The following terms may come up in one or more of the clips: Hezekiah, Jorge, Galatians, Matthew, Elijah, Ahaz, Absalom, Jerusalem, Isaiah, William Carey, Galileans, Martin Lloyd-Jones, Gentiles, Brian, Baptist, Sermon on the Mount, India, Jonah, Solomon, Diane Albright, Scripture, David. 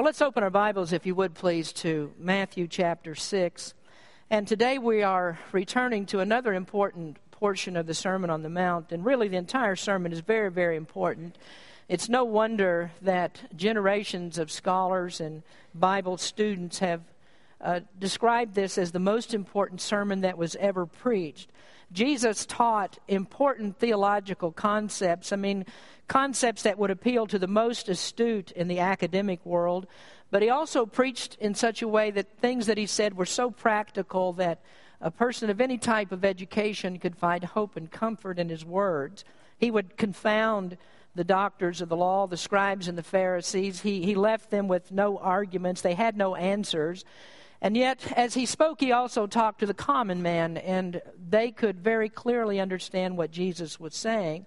Well, let's open our Bibles, if you would, please, to Matthew chapter 6. And today we are returning to another important portion of the Sermon on the Mount. And really, the entire sermon is very, very important. It's no wonder that generations of scholars and Bible students have described this as the most important sermon that was ever preached. Jesus taught important theological concepts. I mean, concepts that would appeal to the most astute in the academic world. But he also preached in such a way that things that he said were so practical that a person of any type of education could find hope and comfort in his words. He would confound the doctors of the law, the scribes and the Pharisees. He left them with no arguments. They had no answers. And yet, as he spoke, he also talked to the common man, and they could very clearly understand what Jesus was saying.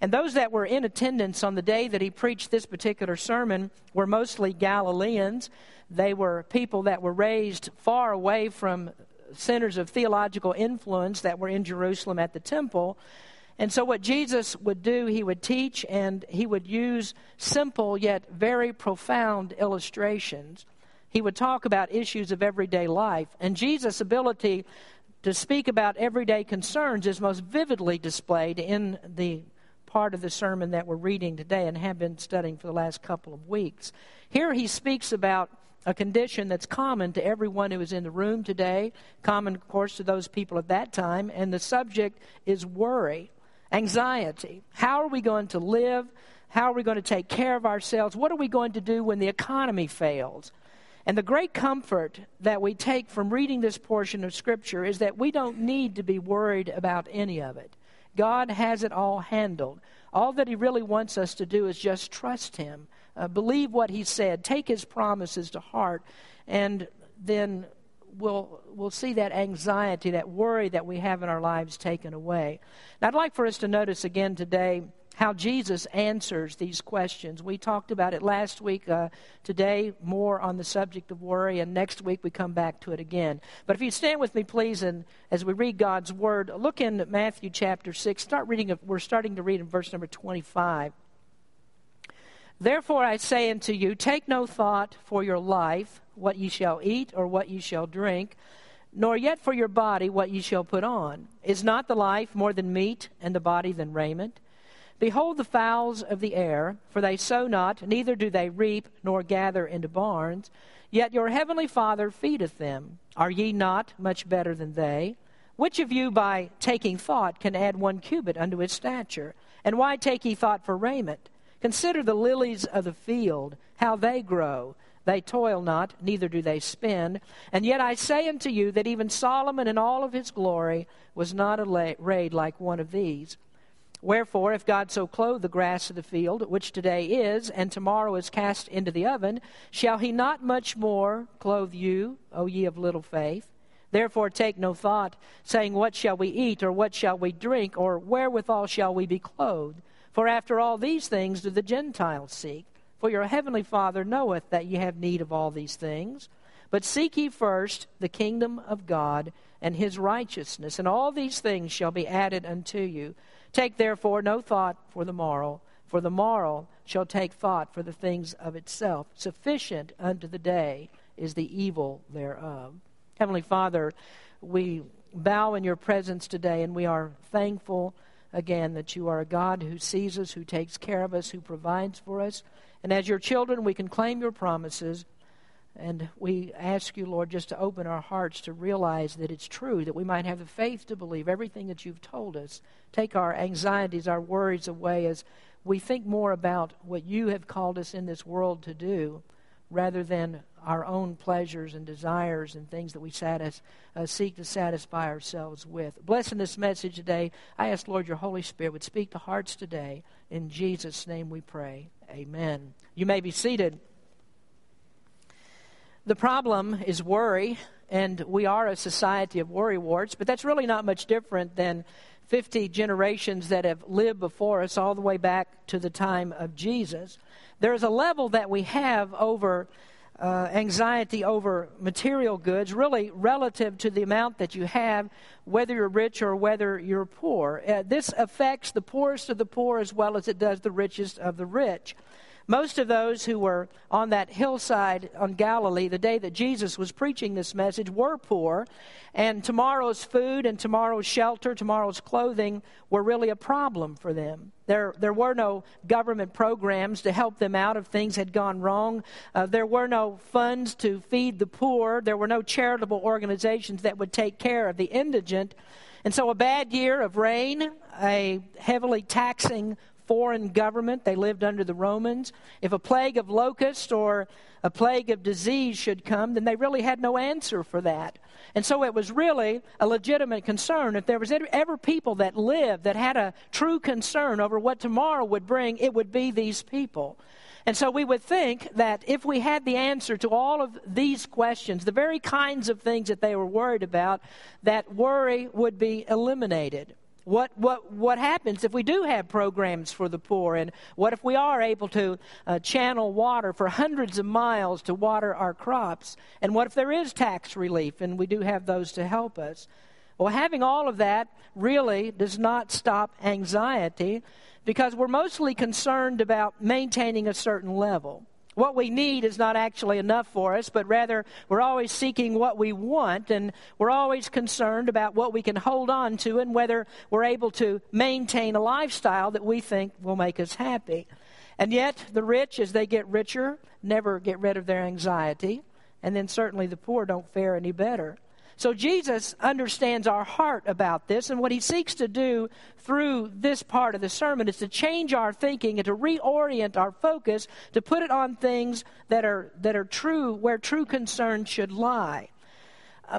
And those that were in attendance on the day that he preached this particular sermon were mostly Galileans. They were people that were raised far away from centers of theological influence that were in Jerusalem at the temple. And so what Jesus would do, he would teach, and he would use simple yet very profound illustrations. He would talk about issues of everyday life. And Jesus' ability to speak about everyday concerns is most vividly displayed in the part of the sermon that we're reading today and have been studying for the last couple of weeks. Here he speaks about a condition that's common to everyone who is in the room today, common, of course, to those people at that time. And the subject is worry, anxiety. How are we going to live? How are we going to take care of ourselves? What are we going to do when the economy fails? And the great comfort that we take from reading this portion of Scripture is that we don't need to be worried about any of it. God has it all handled. All that he really wants us to do is just trust him, believe what he said, take his promises to heart, and then we'll see that anxiety, that worry that we have in our lives taken away. Now, I'd like for us to notice again today how Jesus answers these questions. We talked about it last week, today more on the subject of worry, and next week we come back to it again. But if you stand with me, please, and as we read God's Word, look in Matthew chapter 6. We're starting to read in verse number 25. Therefore I say unto you, take no thought for your life, what ye shall eat or what ye shall drink, nor yet for your body what ye shall put on. Is not the life more than meat, and the body than raiment? Behold the fowls of the air, for they sow not, neither do they reap, nor gather into barns. Yet your heavenly Father feedeth them. Are ye not much better than they? Which of you by taking thought can add one cubit unto his stature? And why take ye thought for raiment? Consider the lilies of the field, how they grow. They toil not, neither do they spin. And yet I say unto you that even Solomon in all of his glory was not arrayed like one of these. Wherefore, if God so clothe the grass of the field, which today is, and tomorrow is cast into the oven, shall he not much more clothe you, O ye of little faith? Therefore take no thought, saying, what shall we eat, or what shall we drink, or wherewithal shall we be clothed? For after all these things do the Gentiles seek. For your heavenly Father knoweth that ye have need of all these things. But seek ye first the kingdom of God and his righteousness, and all these things shall be added unto you. Take therefore no thought for the morrow shall take thought for the things of itself. Sufficient unto the day is the evil thereof. Heavenly Father, we bow in your presence today, and we are thankful again that you are a God who sees us, who takes care of us, who provides for us. And as your children, we can claim your promises. And we ask you, Lord, just to open our hearts to realize that it's true, that we might have the faith to believe everything that you've told us. Take our anxieties, our worries away as we think more about what you have called us in this world to do rather than our own pleasures and desires and things that we seek to satisfy ourselves with. Blessing this message today, I ask, Lord, your Holy Spirit would speak to hearts today. In Jesus' name we pray. Amen. You may be seated. The problem is worry, and we are a society of worrywarts, but that's really not much different than 50 generations that have lived before us all the way back to the time of Jesus. There is a level that we have over anxiety over material goods, really relative to the amount that you have, whether you're rich or whether you're poor. This affects the poorest of the poor as well as it does the richest of the rich. Most of those who were on that hillside on Galilee the day that Jesus was preaching this message were poor, and tomorrow's food and tomorrow's shelter, tomorrow's clothing were really a problem for them. There were no government programs to help them out if things had gone wrong. There were no funds to feed the poor. There were no charitable organizations that would take care of the indigent. And so a bad year of rain, a heavily taxing foreign government, they lived under the Romans. If a plague of locusts or a plague of disease should come, then they really had no answer for that. And so it was really a legitimate concern. If there was ever people that lived that had a true concern over what tomorrow would bring, it would be these people. And so we would think that if we had the answer to all of these questions, the very kinds of things that they were worried about, that worry would be eliminated. What happens if we do have programs for the poor? And what if we are able to channel water for hundreds of miles to water our crops? And what if there is tax relief and we do have those to help us? Well, having all of that really does not stop anxiety, because we're mostly concerned about maintaining a certain level. What we need is not actually enough for us, but rather we're always seeking what we want, and we're always concerned about what we can hold on to and whether we're able to maintain a lifestyle that we think will make us happy. And yet the rich, as they get richer, never get rid of their anxiety, and then certainly the poor don't fare any better. So Jesus understands our heart about this, and what he seeks to do through this part of the sermon is to change our thinking and to reorient our focus, to put it on things that are true, where true concern should lie.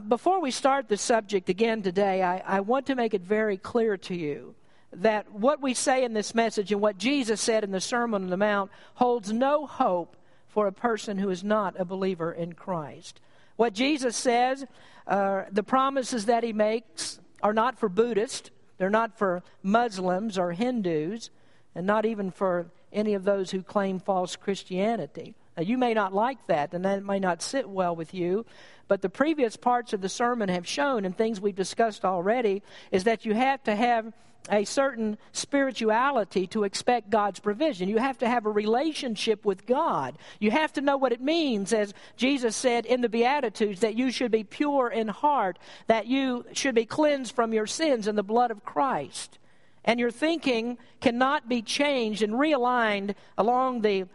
Before we start the subject again today, I want to make it very clear to you that what we say in this message and what Jesus said in the Sermon on the Mount holds no hope for a person who is not a believer in Christ. What Jesus says, the promises that he makes are not for Buddhists, they're not for Muslims or Hindus, and not even for any of those who claim false Christianity. Now, you may not like that, and that may not sit well with you, but the previous parts of the sermon have shown, and things we've discussed already, is that you have to have a certain spirituality to expect God's provision. You have to have a relationship with God. You have to know what it means, as Jesus said in the Beatitudes, that you should be pure in heart, that you should be cleansed from your sins in the blood of Christ. And your thinking cannot be changed and realigned along the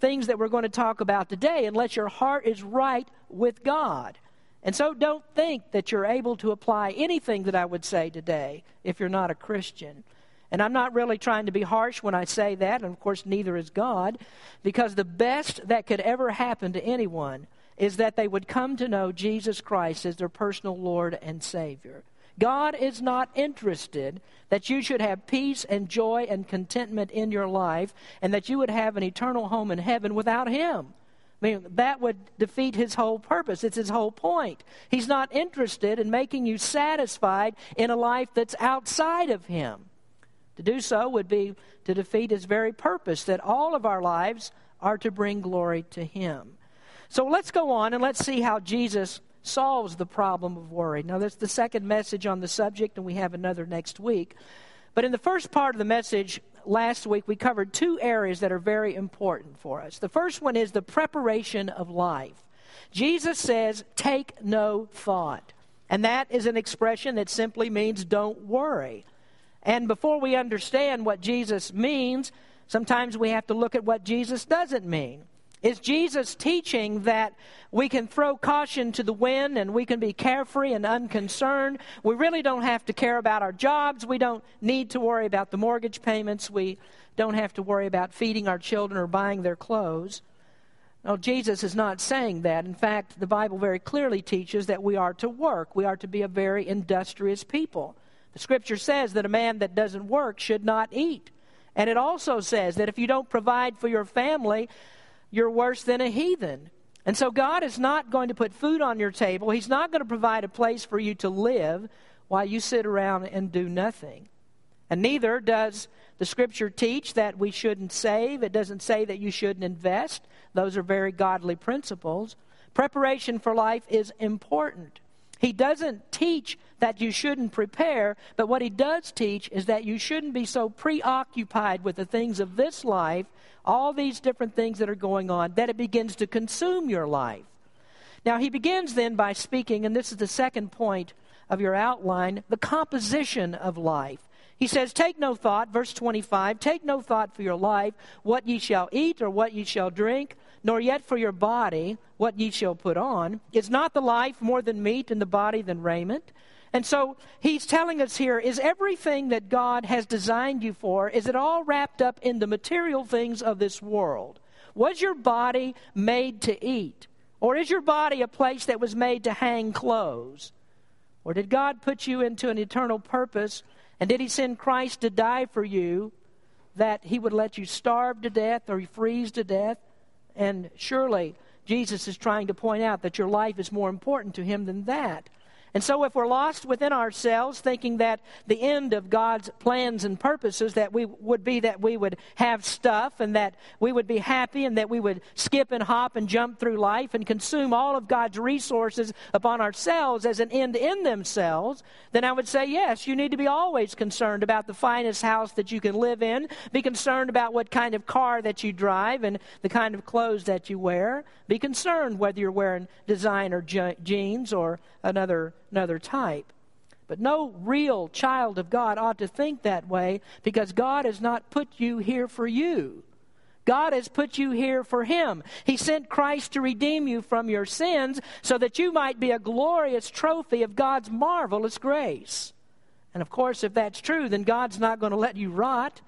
things that we're going to talk about today unless your heart is right with God. And so don't think that you're able to apply anything that I would say today if you're not a Christian. And I'm not really trying to be harsh when I say that, and of course neither is God, because the best that could ever happen to anyone is that they would come to know Jesus Christ as their personal Lord and Savior. God is not interested that you should have peace and joy and contentment in your life, and that you would have an eternal home in heaven without Him. I mean, that would defeat His whole purpose. It's His whole point. He's not interested in making you satisfied in a life that's outside of Him. To do so would be to defeat His very purpose, that all of our lives are to bring glory to Him. So let's go on and let's see how Jesus solves the problem of worry. Now, that's the second message on the subject, and we have another next week. But in the first part of the message last week, we covered two areas that are very important for us. The first one is the preparation of life. Jesus says, take no thought. And that is an expression that simply means don't worry. And before we understand what Jesus means, sometimes we have to look at what Jesus doesn't mean. Is Jesus teaching that we can throw caution to the wind and we can be carefree and unconcerned? We really don't have to care about our jobs. We don't need to worry about the mortgage payments. We don't have to worry about feeding our children or buying their clothes. No, Jesus is not saying that. In fact, the Bible very clearly teaches that we are to work. We are to be a very industrious people. The Scripture says that a man that doesn't work should not eat. And it also says that if you don't provide for your family, you're worse than a heathen. And so God is not going to put food on your table. He's not going to provide a place for you to live while you sit around and do nothing. And neither does the Scripture teach that we shouldn't save. It doesn't say that you shouldn't invest. Those are very godly principles. Preparation for life is important. He doesn't teach that you shouldn't prepare, but what he does teach is that you shouldn't be so preoccupied with the things of this life, all these different things that are going on, that it begins to consume your life. Now, he begins then by speaking, and this is the second point of your outline, the composition of life. He says, take no thought, verse 25, take no thought for your life, what ye shall eat or what ye shall drink, nor yet for your body, what ye shall put on. Is not the life more than meat, and the body than raiment? And so he's telling us here, is everything that God has designed you for, is it all wrapped up in the material things of this world? Was your body made to eat? Or is your body a place that was made to hang clothes? Or did God put you into an eternal purpose? And did he send Christ to die for you, that he would let you starve to death or freeze to death? And surely Jesus is trying to point out that your life is more important to him than that. And so if we're lost within ourselves, thinking that the end of God's plans and purposes that we would be that we would have stuff and that we would be happy and that we would skip and hop and jump through life and consume all of God's resources upon ourselves as an end in themselves, then I would say, yes, you need to be always concerned about the finest house that you can live in, be concerned about what kind of car that you drive and the kind of clothes that you wear, be concerned whether you're wearing designer jeans or another type. But no real child of God ought to think that way, because God has not put you here for you. God has put you here for him. He sent Christ to redeem you from your sins so that you might be a glorious trophy of God's marvelous grace. And of course, if that's true, then God's not going to let you rot.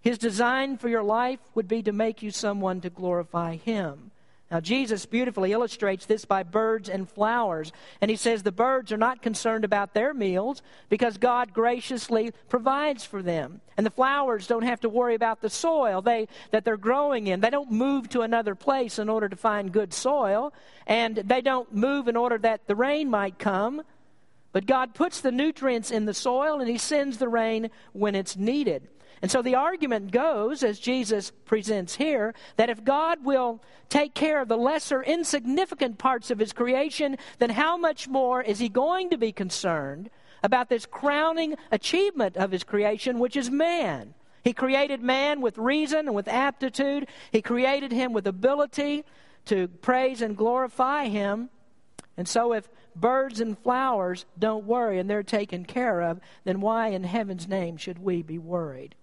His design for your life would be to make you someone to glorify him. Now, Jesus beautifully illustrates this by birds and flowers. And he says the birds are not concerned about their meals because God graciously provides for them. And the flowers don't have to worry about the soil that they're growing in. They don't move to another place in order to find good soil. And they don't move in order that the rain might come. But God puts the nutrients in the soil and he sends the rain when it's needed. And so the argument goes, as Jesus presents here, that if God will take care of the lesser, insignificant parts of his creation, then how much more is he going to be concerned about this crowning achievement of his creation, which is man? He created man with reason and with aptitude. He created him with ability to praise and glorify him. And so if birds and flowers don't worry and they're taken care of, then why in heaven's name should we be worried?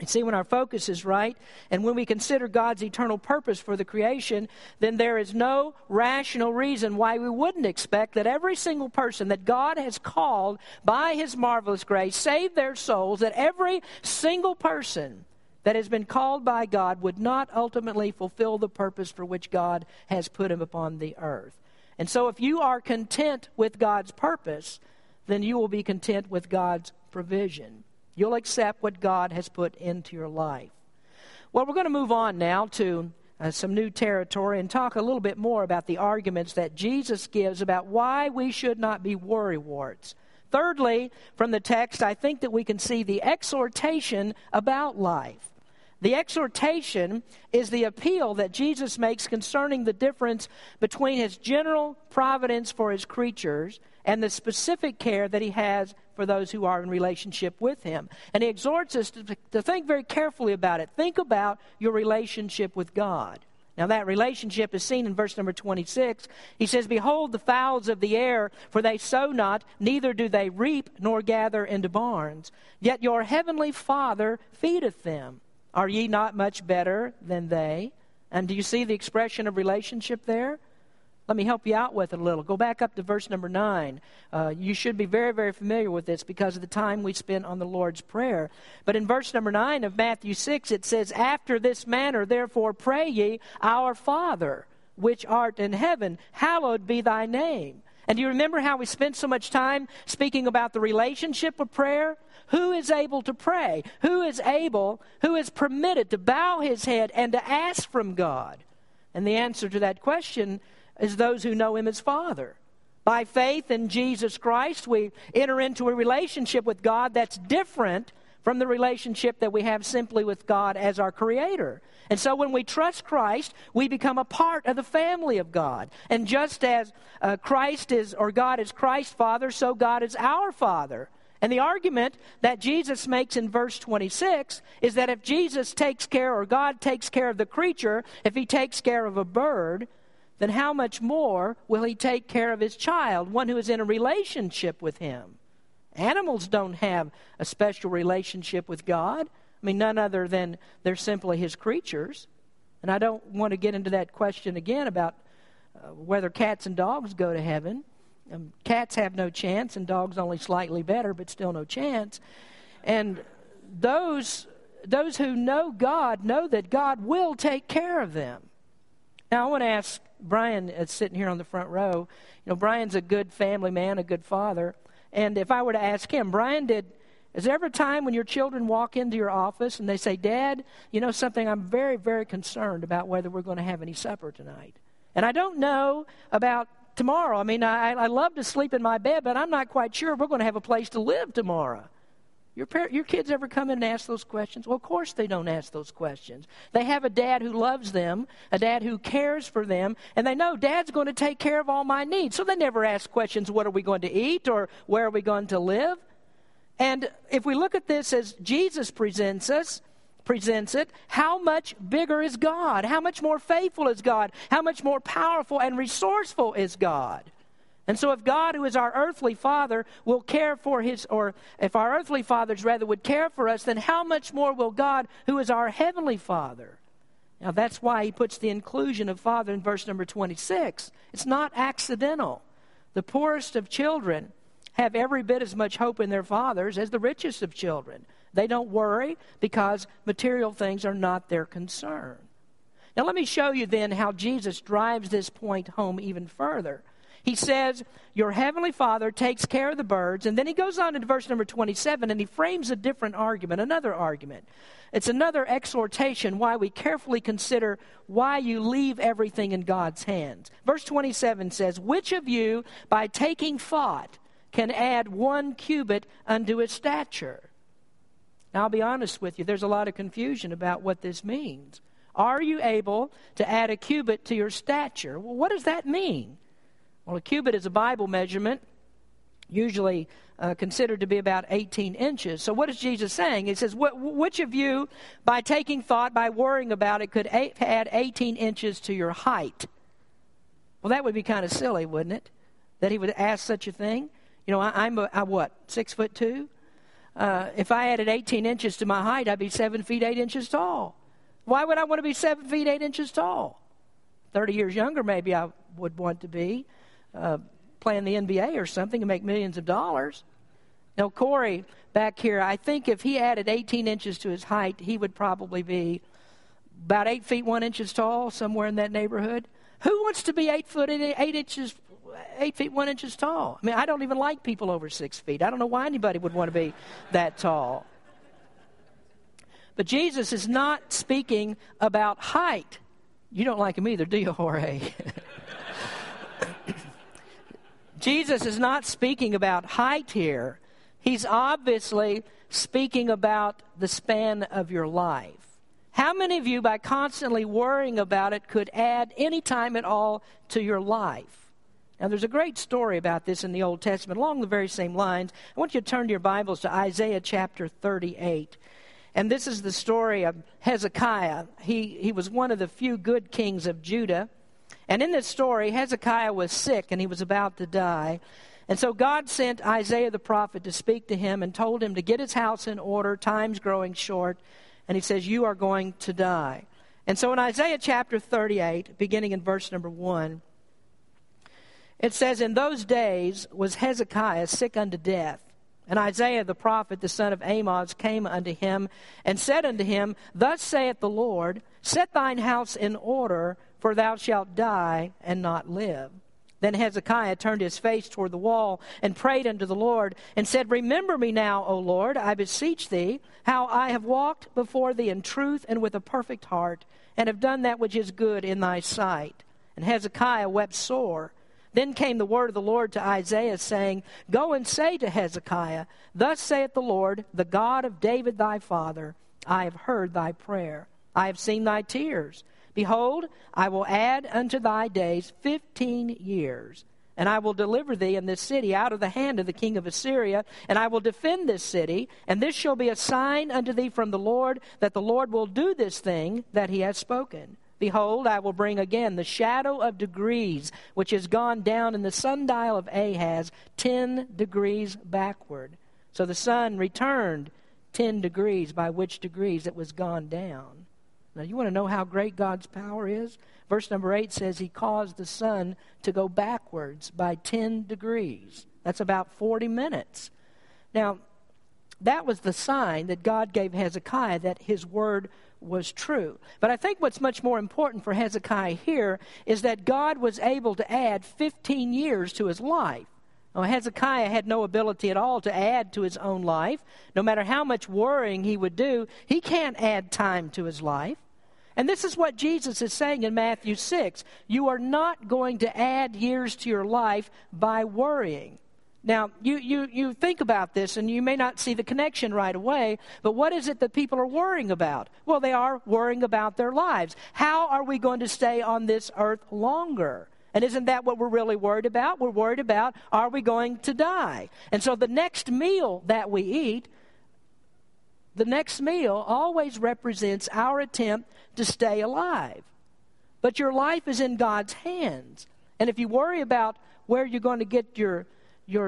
And see, when our focus is right, and when we consider God's eternal purpose for the creation, then there is no rational reason why we wouldn't expect that every single person that God has called by his marvelous grace, save their souls, that every single person that has been called by God would not ultimately fulfill the purpose for which God has put him upon the earth. And so if you are content with God's purpose, then you will be content with God's provision. You'll accept what God has put into your life. Well, we're going to move on now to some new territory and talk a little bit more about the arguments that Jesus gives about why we should not be worrywarts. Thirdly, from the text, I think that we can see the exhortation about life. The exhortation is the appeal that Jesus makes concerning the difference between his general providence for his creatures and the specific care that he has for those who are in relationship with him. And he exhorts us to think very carefully about it. Think about your relationship with God. Now, that relationship is seen in verse number 26. He says, "Behold the fowls of the air, for they sow not, neither do they reap, nor gather into barns. Yet your heavenly Father feedeth them. Are ye not much better than they?" And do you see the expression of relationship there? Let me help you out with it a little. Go back up to verse number 9. You should be very, very familiar with this because of the time we spent on the Lord's Prayer. But in verse number 9 of Matthew 6, it says, "After this manner, therefore, pray ye, Our Father, which art in heaven, hallowed be thy name." And do you remember how we spent so much time speaking about the relationship of prayer? Who is able to pray? Who is permitted to bow his head and to ask from God? And the answer to that question is those who know him as Father. By faith in Jesus Christ, we enter into a relationship with God that's different from the relationship that we have simply with God as our Creator. And so when we trust Christ, we become a part of the family of God. And just as God is Christ's Father, so God is our Father. And the argument that Jesus makes in verse 26 is that if Jesus takes care, or God takes care of the creature, if he takes care of a bird, then how much more will he take care of his child, one who is in a relationship with him? Animals don't have a special relationship with God. I mean, none other than they're simply his creatures. And I don't want to get into that question again about whether cats and dogs go to heaven. Cats have no chance, and dogs only slightly better, but still no chance. And those who know God know that God will take care of them. Now, I want to ask Brian, sitting here on the front row, you know, Brian's a good family man, a good father. And if I were to ask him, Brian, is there ever a time when your children walk into your office and they say, Dad, you know something, I'm very, very concerned about whether we're going to have any supper tonight. And I don't know about tomorrow. I mean, I love to sleep in my bed, but I'm not quite sure we're going to have a place to live tomorrow. Your kids ever come in and ask those questions? Well, of course they don't ask those questions. They have a dad who loves them, a dad who cares for them, and they know Dad's going to take care of all my needs. So they never ask questions, what are we going to eat or where are we going to live? And if we look at this as Jesus presents it, how much bigger is God? How much more faithful is God? How much more powerful and resourceful is God? And so if God, who is our earthly father, will care for his, or if our earthly fathers rather would care for us, then how much more will God, who is our heavenly Father? Now that's why he puts the inclusion of father in verse number 26. It's not accidental. The poorest of children have every bit as much hope in their fathers as the richest of children. They don't worry because material things are not their concern. Now let me show you then how Jesus drives this point home even further. He says, your heavenly Father takes care of the birds. And then he goes on into verse number 27, and he frames a different argument, another argument. It's another exhortation why we carefully consider why you leave everything in God's hands. Verse 27 says, which of you, by taking thought, can add 1 cubit unto his stature? Now, I'll be honest with you, there's a lot of confusion about what this means. Are you able to add 1 cubit to your stature? Well, what does that mean? Well, 1 cubit is a Bible measurement, usually considered to be about 18 inches. So what is Jesus saying? He says, which of you, by taking thought, by worrying about it, could add 18 inches to your height? Well, that would be kind of silly, wouldn't it, that he would ask such a thing? You know, I'm 6'2"? If I added 18 inches to my height, I'd be 7 feet 8 inches tall. Why would I want to be 7 feet 8 inches tall? 30 years younger, maybe I would want to be. Playing the NBA or something and make millions of dollars. Now, Corey back here, I think if he added 18 inches to his height, he would probably be about 8 feet 1 inch tall, somewhere in that neighborhood. Who wants to be 8 feet 1 inch tall? I mean, I don't even like people over 6 feet. I don't know why anybody would want to be that tall. But Jesus is not speaking about height. You don't like him either, do you, Jorge? Jesus is not speaking about height here. He's obviously speaking about the span of your life. How many of you, by constantly worrying about it, could add any time at all to your life? Now, there's a great story about this in the Old Testament, along the very same lines. I want you to turn to your Bibles to Isaiah chapter 38. And this is the story of Hezekiah. He was one of the few good kings of Judah. And in this story, Hezekiah was sick and he was about to die. And so God sent Isaiah the prophet to speak to him and told him to get his house in order. Time's growing short. And he says, you are going to die. And so in Isaiah chapter 38, beginning in verse number 1, it says, in those days was Hezekiah sick unto death. And Isaiah the prophet, the son of Amoz, came unto him and said unto him, thus saith the Lord, set thine house in order, for thou shalt die and not live. Then Hezekiah turned his face toward the wall and prayed unto the Lord and said, remember me now, O Lord, I beseech thee, how I have walked before thee in truth and with a perfect heart, and have done that which is good in thy sight. And Hezekiah wept sore. Then came the word of the Lord to Isaiah, saying, Go and say to Hezekiah, Thus saith the Lord, the God of David thy father, I have heard thy prayer. I have seen thy tears. Behold, I will add unto thy days 15 years. And I will deliver thee and this city out of the hand of the king of Assyria, and I will defend this city, and this shall be a sign unto thee from the Lord, that the Lord will do this thing that he has spoken. Behold, I will bring again the shadow of degrees, which is gone down in the sundial of Ahaz 10 degrees backward. So the sun returned 10 degrees, by which degrees it was gone down. Now, you want to know how great God's power is? Verse number 8 says he caused the sun to go backwards by 10 degrees. That's about 40 minutes. Now, that was the sign that God gave Hezekiah that his word was true. But I think what's much more important for Hezekiah here is that God was able to add 15 years to his life. Now, Hezekiah had no ability at all to add to his own life. No matter how much worrying he would do, he can't add time to his life. And this is what Jesus is saying in Matthew 6. You are not going to add years to your life by worrying. Now, you think about this, and you may not see the connection right away, but what is it that people are worrying about? Well, they are worrying about their lives. How are we going to stay on this earth longer? And isn't that what we're really worried about? We're worried about, are we going to die? And so the next meal that we eat, the next meal always represents our attempt to stay alive. But your life is in God's hands. And if you worry about where you're going to get your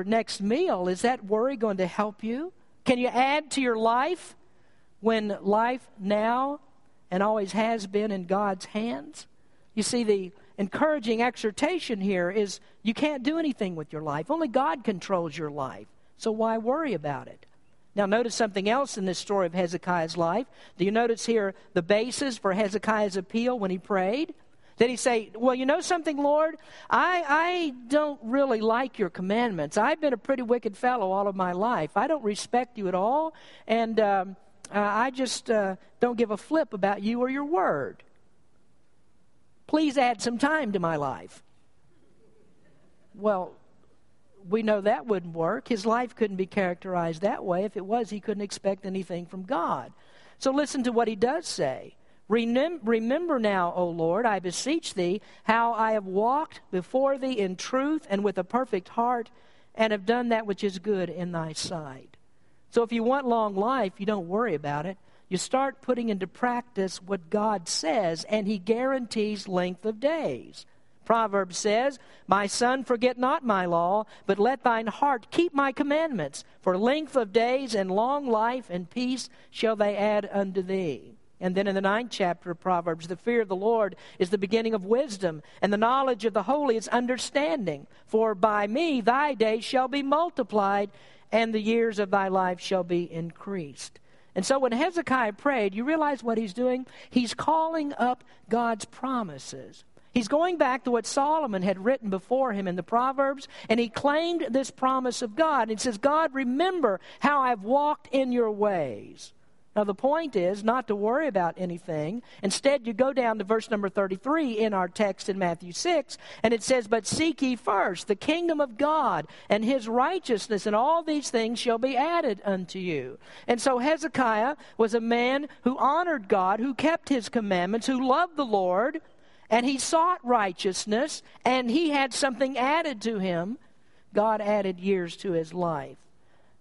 next meal, is that worry going to help you? Can you add to your life when life now and always has been in God's hands? You see, the encouraging exhortation here is you can't do anything with your life. Only God controls your life. So why worry about it? Now notice something else in this story of Hezekiah's life. Do you notice here the basis for Hezekiah's appeal when he prayed? Did he say, well, you know something, Lord? I don't really like your commandments. I've been a pretty wicked fellow all of my life. I don't respect you at all, and I just don't give a flip about you or your word. Please add some time to my life. Well, we know that wouldn't work. His life couldn't be characterized that way. If it was, he couldn't expect anything from God. So listen to what he does say. Remember now, O Lord, I beseech thee, how I have walked before thee in truth and with a perfect heart, and have done that which is good in thy sight. So if you want long life, you don't worry about it. You start putting into practice what God says, and he guarantees length of days. Proverbs says, My son, forget not my law, but let thine heart keep my commandments. For length of days and long life and peace shall they add unto thee. And then in the 9th chapter of Proverbs, the fear of the Lord is the beginning of wisdom, and the knowledge of the holy is understanding. For by me thy days shall be multiplied, and the years of thy life shall be increased. And so when Hezekiah prayed, you realize what he's doing? He's calling up God's promises. He's going back to what Solomon had written before him in the Proverbs, and he claimed this promise of God. He says, God, remember how I've walked in your ways. Now, the point is not to worry about anything. Instead, you go down to verse number 33 in our text in Matthew 6, and it says, But seek ye first the kingdom of God and his righteousness, and all these things shall be added unto you. And so Hezekiah was a man who honored God, who kept his commandments, who loved the Lord, and he sought righteousness, and he had something added to him. God added years to his life.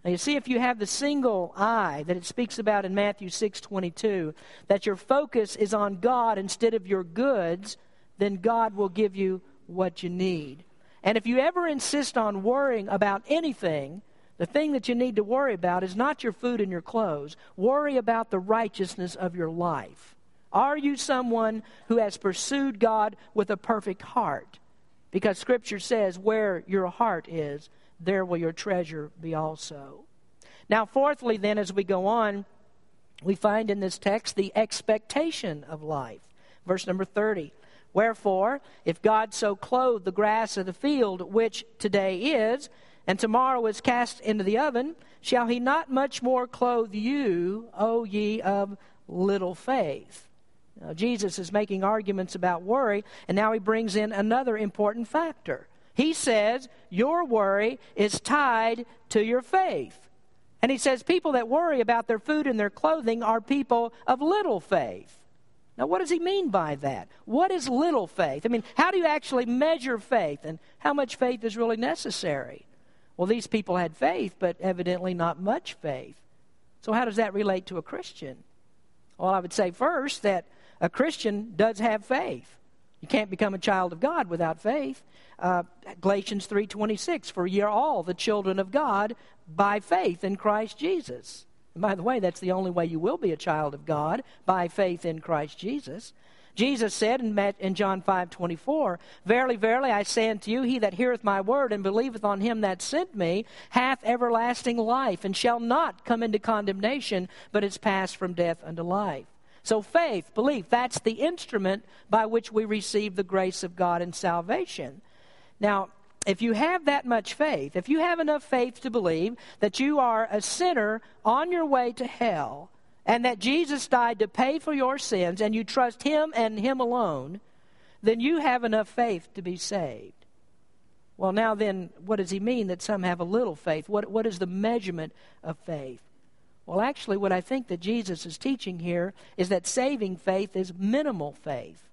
Now, you see, if you have the single eye that it speaks about in Matthew 6:22, that your focus is on God instead of your goods, then God will give you what you need. And if you ever insist on worrying about anything, the thing that you need to worry about is not your food and your clothes. Worry about the righteousness of your life. Are you someone who has pursued God with a perfect heart? Because Scripture says, where your heart is, there will your treasure be also. Now, fourthly, then, as we go on, we find in this text the expectation of life. Verse number 30. Wherefore, if God so clothe the grass of the field, which today is, and tomorrow is cast into the oven, shall he not much more clothe you, O ye of little faith? Now, Jesus is making arguments about worry, and now he brings in another important factor. He says your worry is tied to your faith. And he says people that worry about their food and their clothing are people of little faith. Now, what does he mean by that? What is little faith? I mean, how do you actually measure faith, and how much faith is really necessary? Well, these people had faith, but evidently not much faith. So how does that relate to a Christian? Well, I would say first that a Christian does have faith. You can't become a child of God without faith. Galatians 3:26, for ye are all the children of God by faith in Christ Jesus. And by the way, that's the only way you will be a child of God, by faith in Christ Jesus. Jesus said in John 5:24, verily, verily, I say unto you, he that heareth my word and believeth on him that sent me hath everlasting life, and shall not come into condemnation, but is passed from death unto life. So faith, belief, that's the instrument by which we receive the grace of God in salvation. Now, if you have that much faith, if you have enough faith to believe that you are a sinner on your way to hell, and that Jesus died to pay for your sins, and you trust him and him alone, then you have enough faith to be saved. Well, now then, what does he mean that some have a little faith? What is the measurement of faith? Well, actually, what I think that Jesus is teaching here is that saving faith is minimal faith.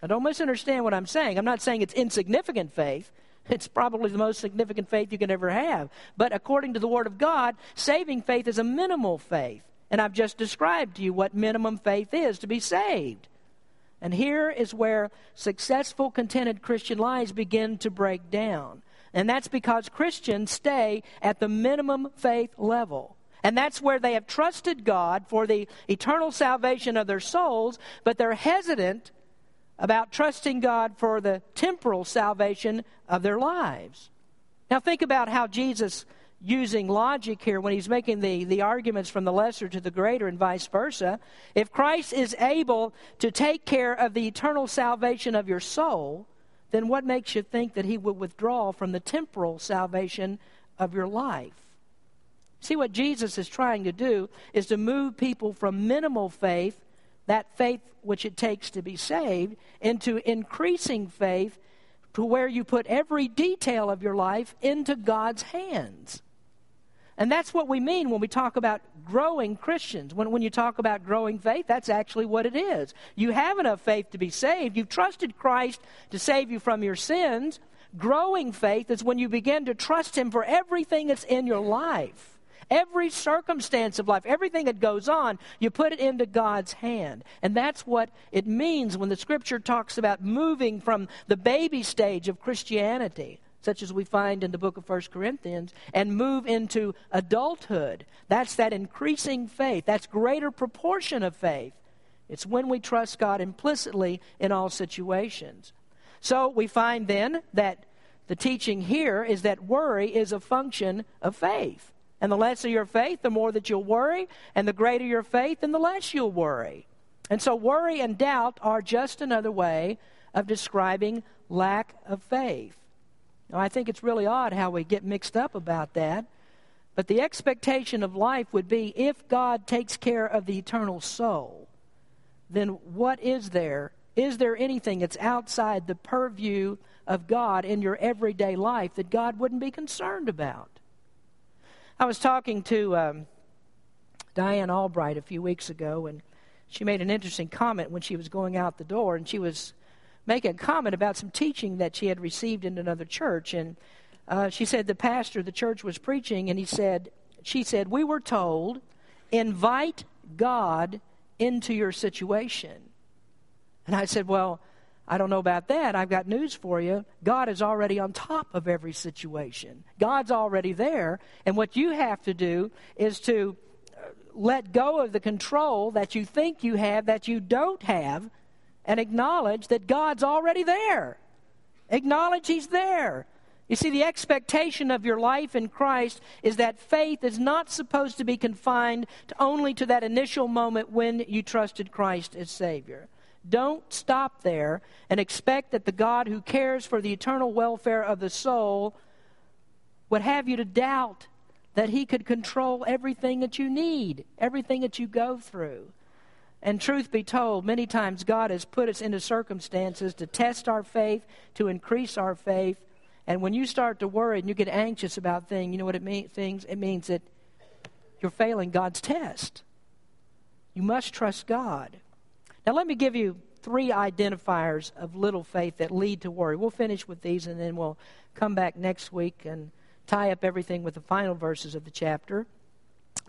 Now, don't misunderstand what I'm saying. I'm not saying it's insignificant faith. It's probably the most significant faith you can ever have. But according to the Word of God, saving faith is a minimal faith. And I've just described to you what minimum faith is to be saved. And here is where successful, contented Christian lives begin to break down. And that's because Christians stay at the minimum faith level. And that's where they have trusted God for the eternal salvation of their souls, but they're hesitant about trusting God for the temporal salvation of their lives. Now think about how Jesus, using logic here when he's making the arguments from the lesser to the greater and vice versa. If Christ is able to take care of the eternal salvation of your soul, then what makes you think that he would withdraw from the temporal salvation of your life? See, what Jesus is trying to do is to move people from minimal faith, that faith which it takes to be saved, into increasing faith to where you put every detail of your life into God's hands. And that's what we mean when we talk about growing Christians. When you talk about growing faith, that's actually what it is. You have enough faith to be saved. You've trusted Christ to save you from your sins. Growing faith is when you begin to trust him for everything that's in your life. Every circumstance of life, everything that goes on, you put it into God's hand. And that's what it means when the Scripture talks about moving from the baby stage of Christianity, such as we find in the book of 1 Corinthians, and move into adulthood. That's that increasing faith. That's greater proportion of faith. It's when we trust God implicitly in all situations. So we find then that the teaching here is that worry is a function of faith. And the less of your faith, the more that you'll worry. And the greater your faith, then the less you'll worry. And so worry and doubt are just another way of describing lack of faith. Now, I think it's really odd how we get mixed up about that. But the expectation of life would be, if God takes care of the eternal soul, then what is there? Is there anything that's outside the purview of God in your everyday life that God wouldn't be concerned about? I was talking to Diane Albright a few weeks ago, and she made an interesting comment when she was going out the door, and she was making a comment about some teaching that she had received in another church. And she said the pastor of the church was preaching, and she said, we were told, invite God into your situation. And I said, well, I don't know about that. I've got news for you. God is already on top of every situation. God's already there. And what you have to do is to let go of the control that you think you have, that you don't have, and acknowledge that God's already there. Acknowledge he's there. You see, the expectation of your life in Christ is that faith is not supposed to be confined to only to that initial moment when you trusted Christ as Savior. Don't stop there and expect that the God who cares for the eternal welfare of the soul would have you to doubt that he could control everything that you need, everything that you go through. And truth be told, many times God has put us into circumstances to test our faith, to increase our faith, And when you start to worry and you get anxious about things, you know what it means? It means that you're failing God's test. You must trust God. Now let me give you 3 identifiers of little faith that lead to worry. We'll finish with these and then we'll come back next week and tie up everything with the final verses of the chapter.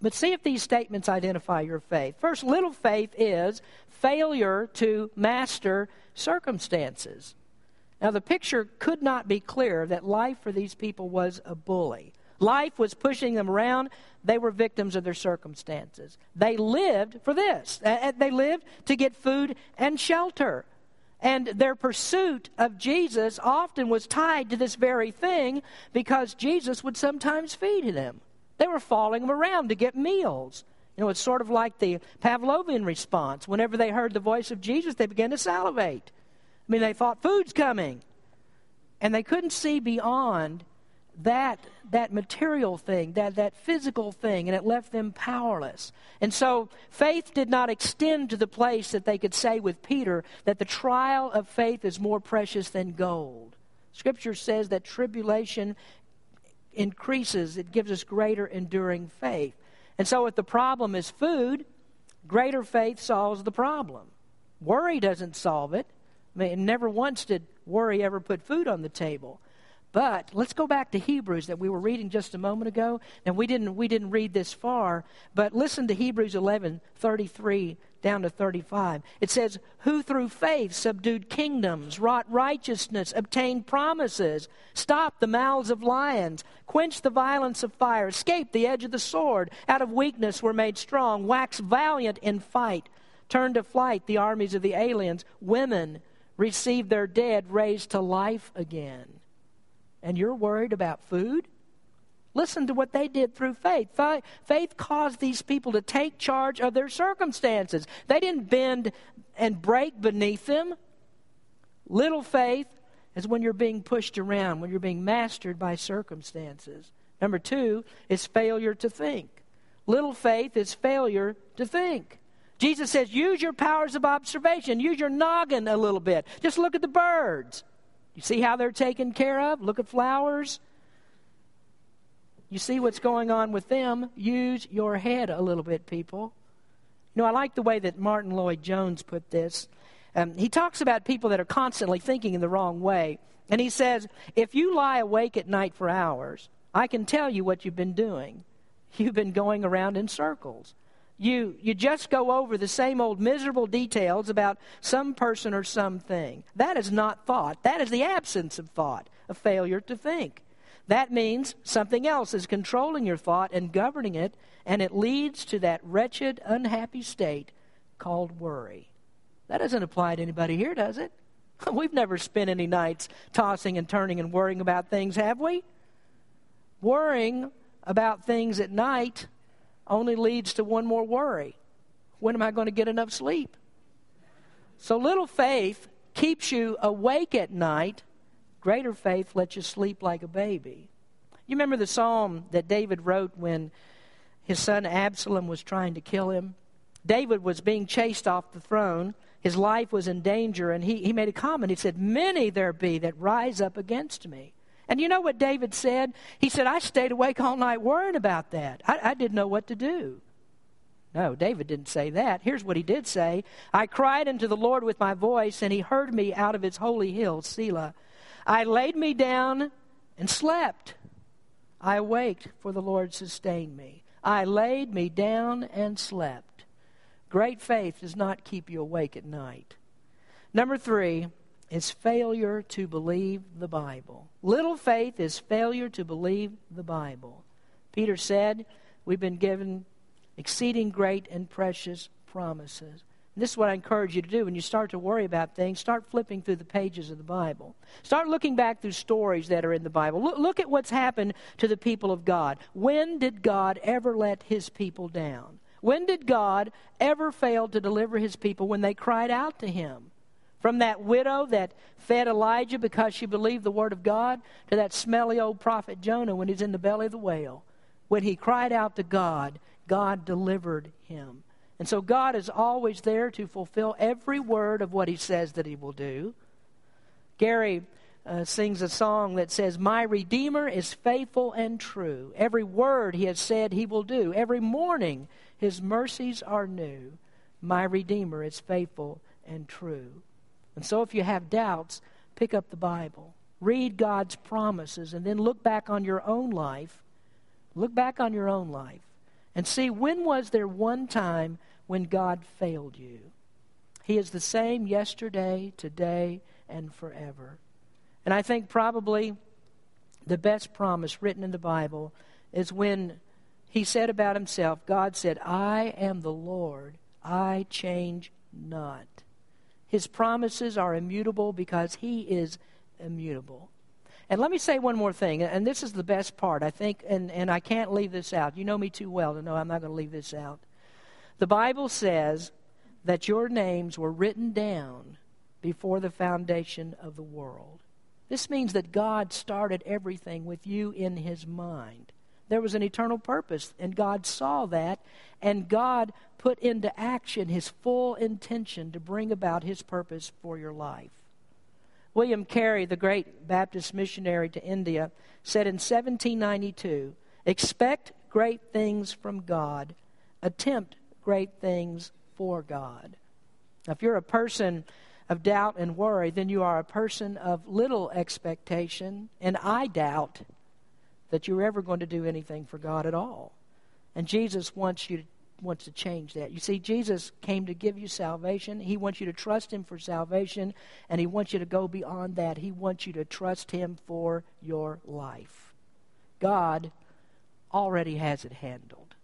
But see if these statements identify your faith. First, little faith is failure to master circumstances. Now, the picture could not be clearer that life for these people was a bully. Life was pushing them around. They were victims of their circumstances. They lived for this. They lived to get food and shelter. And their pursuit of Jesus often was tied to this very thing because Jesus would sometimes feed them. They were following them around to get meals. You know, it's sort of like the Pavlovian response. Whenever they heard the voice of Jesus, they began to salivate. I mean, they thought food's coming. And they couldn't see beyond that material thing, that physical thing, and it left them powerless. And so faith did not extend to the place that they could say with Peter that the trial of faith is more precious than gold. Scripture says that tribulation increases. It gives us greater enduring faith. And so if the problem is food, greater faith solves the problem. Worry doesn't solve it. I mean, never once did worry ever put food on the table. But let's go back to Hebrews that we were reading just a moment ago. And we didn't read this far, but listen to Hebrews 11:33 down to 35. It says, "Who through faith subdued kingdoms, wrought righteousness, obtained promises, stopped the mouths of lions, quenched the violence of fire, escaped the edge of the sword, out of weakness were made strong, waxed valiant in fight, turned to flight the armies of the aliens, women received their dead, raised to life again." And you're worried about food? Listen to what they did through faith. Faith caused these people to take charge of their circumstances. They didn't bend and break beneath them. Little faith is when you're being pushed around, when you're being mastered by circumstances. Number 2 is failure to think. Little faith is failure to think. Jesus says, use your powers of observation. Use your noggin a little bit. Just look at the birds. You see how they're taken care of? Look at flowers. You see what's going on with them. Use your head a little bit, people. You know, I like the way that Martin Lloyd-Jones put this. He talks about people that are constantly thinking in the wrong way. And he says, if you lie awake at night for hours, I can tell you what you've been doing. You've been going around in circles. You just go over the same old miserable details about some person or something. That is not thought. That is the absence of thought, a failure to think. That means something else is controlling your thought and governing it, and it leads to that wretched, unhappy state called worry. That doesn't apply to anybody here, does it? We've never spent any nights tossing and turning and worrying about things, have we? Worrying about things at night only leads to one more worry. When am I going to get enough sleep? So little faith keeps you awake at night. Greater faith lets you sleep like a baby. You remember the psalm that David wrote when his son Absalom was trying to kill him? David was being chased off the throne. His life was in danger, and he made a comment. He said, "Many there be that rise up against me." And you know what David said? He said, I stayed awake all night worrying about that. I didn't know what to do. No, David didn't say that. Here's what he did say. I cried unto the Lord with my voice, and he heard me out of his holy hill, Selah. I laid me down and slept. I awaked, for the Lord sustained me. I laid me down and slept. Great faith does not keep you awake at night. Number 3 is failure to believe the Bible. Little faith is failure to believe the Bible. Peter said, we've been given exceeding great and precious promises. And this is what I encourage you to do when you start to worry about things. Start flipping through the pages of the Bible. Start looking back through stories that are in the Bible. Look at what's happened to the people of God. When did God ever let his people down? When did God ever fail to deliver his people when they cried out to him? From that widow that fed Elijah because she believed the word of God to that smelly old prophet Jonah when he's in the belly of the whale. When he cried out to God, God delivered him. And so God is always there to fulfill every word of what he says that he will do. Gary sings a song that says, "My Redeemer is faithful and true. Every word he has said he will do. Every morning his mercies are new. My Redeemer is faithful and true." And so if you have doubts, pick up the Bible. Read God's promises and then look back on your own life. Look back on your own life and see, when was there one time when God failed you? He is the same yesterday, today, and forever. And I think probably the best promise written in the Bible is when he said about himself, God said, "I am the Lord, I change not." His promises are immutable because he is immutable. And let me say one more thing, and this is the best part, I think, and I can't leave this out. You know me too well to know I'm not going to leave this out. The Bible says that your names were written down before the foundation of the world. This means that God started everything with you in his mind. There was an eternal purpose, and God saw that, and God put into action his full intention to bring about his purpose for your life. William Carey, the great Baptist missionary to India, said in 1792, "Expect great things from God. Attempt great things for God." Now, if you're a person of doubt and worry, then you are a person of little expectation, and I doubt that you're ever going to do anything for God at all. And Jesus wants to change that. You see, Jesus came to give you salvation. He wants you to trust him for salvation, and he wants you to go beyond that. He wants you to trust him for your life. God already has it handled,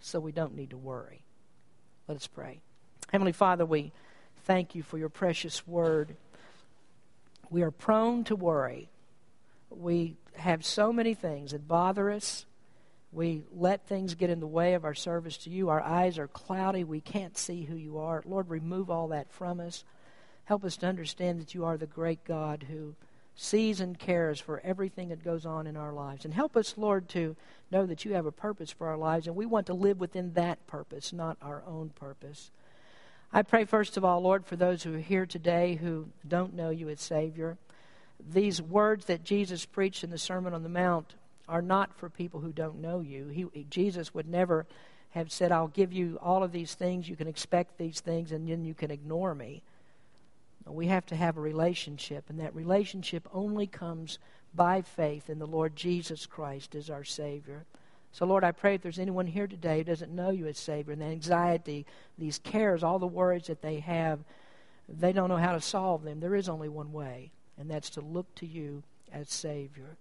so we don't need to worry. Let us pray. Heavenly Father, we thank you for your precious word. We are prone to worry. We have so many things that bother us. We let things get in the way of our service to you. Our eyes are cloudy. We can't see who you are. Lord, remove all that from us. Help us to understand that you are the great God who sees and cares for everything that goes on in our lives. And help us, Lord, to know that you have a purpose for our lives, and we want to live within that purpose, not our own purpose. I pray, first of all, Lord, for those who are here today who don't know you as Savior. These words that Jesus preached in the Sermon on the Mount are not for people who don't know you. Jesus would never have said, "I'll give you all of these things, you can expect these things, and then you can ignore me." We have to have a relationship, and that relationship only comes by faith in the Lord Jesus Christ as our Savior. So, Lord, I pray if there's anyone here today who doesn't know you as Savior, and the anxiety, these cares, all the worries that they have, they don't know how to solve them. There is only one way, and that's to look to you as Savior.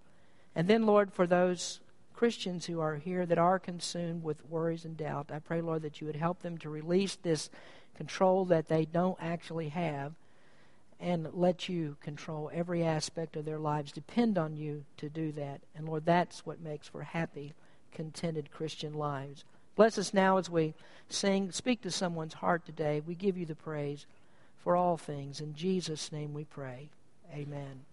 And then, Lord, for those Christians who are here that are consumed with worries and doubt, I pray, Lord, that you would help them to release this control that they don't actually have and let you control every aspect of their lives. Depend on you to do that. And, Lord, that's what makes for happy, contented Christian lives. Bless us now as we sing. Speak to someone's heart today. We give you the praise for all things. In Jesus' name we pray. Amen.